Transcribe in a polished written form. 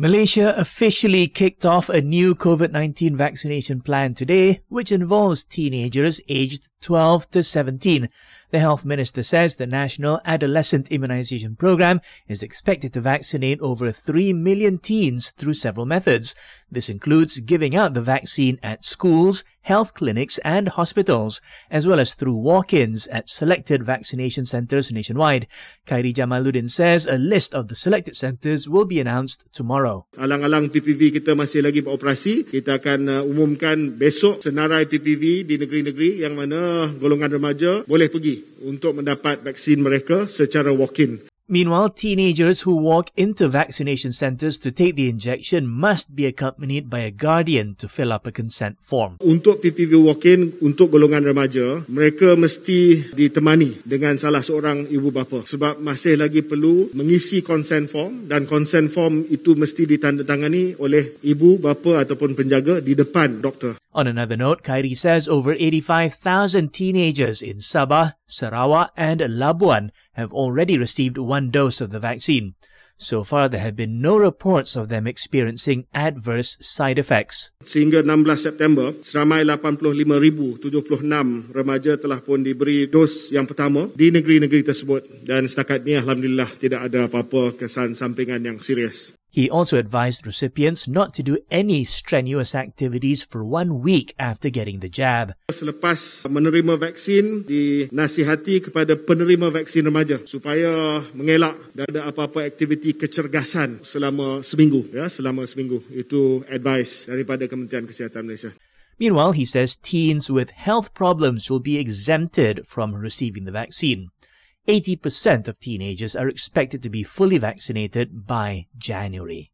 Malaysia officially kicked off a new COVID-19 vaccination plan today, which involves teenagers aged 12 to 17. The Health Minister says the National Adolescent Immunization Program is expected to vaccinate over 3 million teens through several methods. This includes giving out the vaccine at schools, health clinics and hospitals, as well as through walk-ins at selected vaccination centres nationwide. Khairi Jamaluddin says a list of the selected centres will be announced tomorrow. Alang-alang PPV kita masih lagi beroperasi. Kita akan umumkan besok senarai PPV di negeri-negeri yang mana golongan remaja boleh pergi untuk mendapat vaksin mereka secara walk-in. Meanwhile, teenagers who walk into vaccination centres to take the injection must be accompanied by a guardian to fill up a consent form. Untuk PPV walk-in, untuk golongan remaja, mereka mesti ditemani dengan salah seorang ibu bapa sebab masih lagi perlu mengisi consent form dan consent form itu mesti ditandatangani oleh ibu bapa ataupun penjaga di depan doktor. On another note, Khairi says over 85,000 teenagers in Sabah, Sarawak and Labuan have already received one dose of the vaccine. So far, there have been no reports of them experiencing adverse side effects. Sehingga 16 September, seramai 85,076 remaja telah pun diberi dos yang pertama di negeri-negeri tersebut dan setakat ini alhamdulillah tidak ada apa-apa kesan sampingan yang serius. He also advised recipients not to do any strenuous activities for 1 week after getting the jab. Selepas menerima vaksin, dinasihati kepada penerima vaksin remaja supaya mengelak dan ada apa-apa aktiviti kecergasan selama seminggu. Ya, selama seminggu. Itu advice daripada Kementerian Kesihatan Malaysia. Meanwhile, he says teens with health problems will be exempted from receiving the vaccine. 80% of teenagers are expected to be fully vaccinated by January.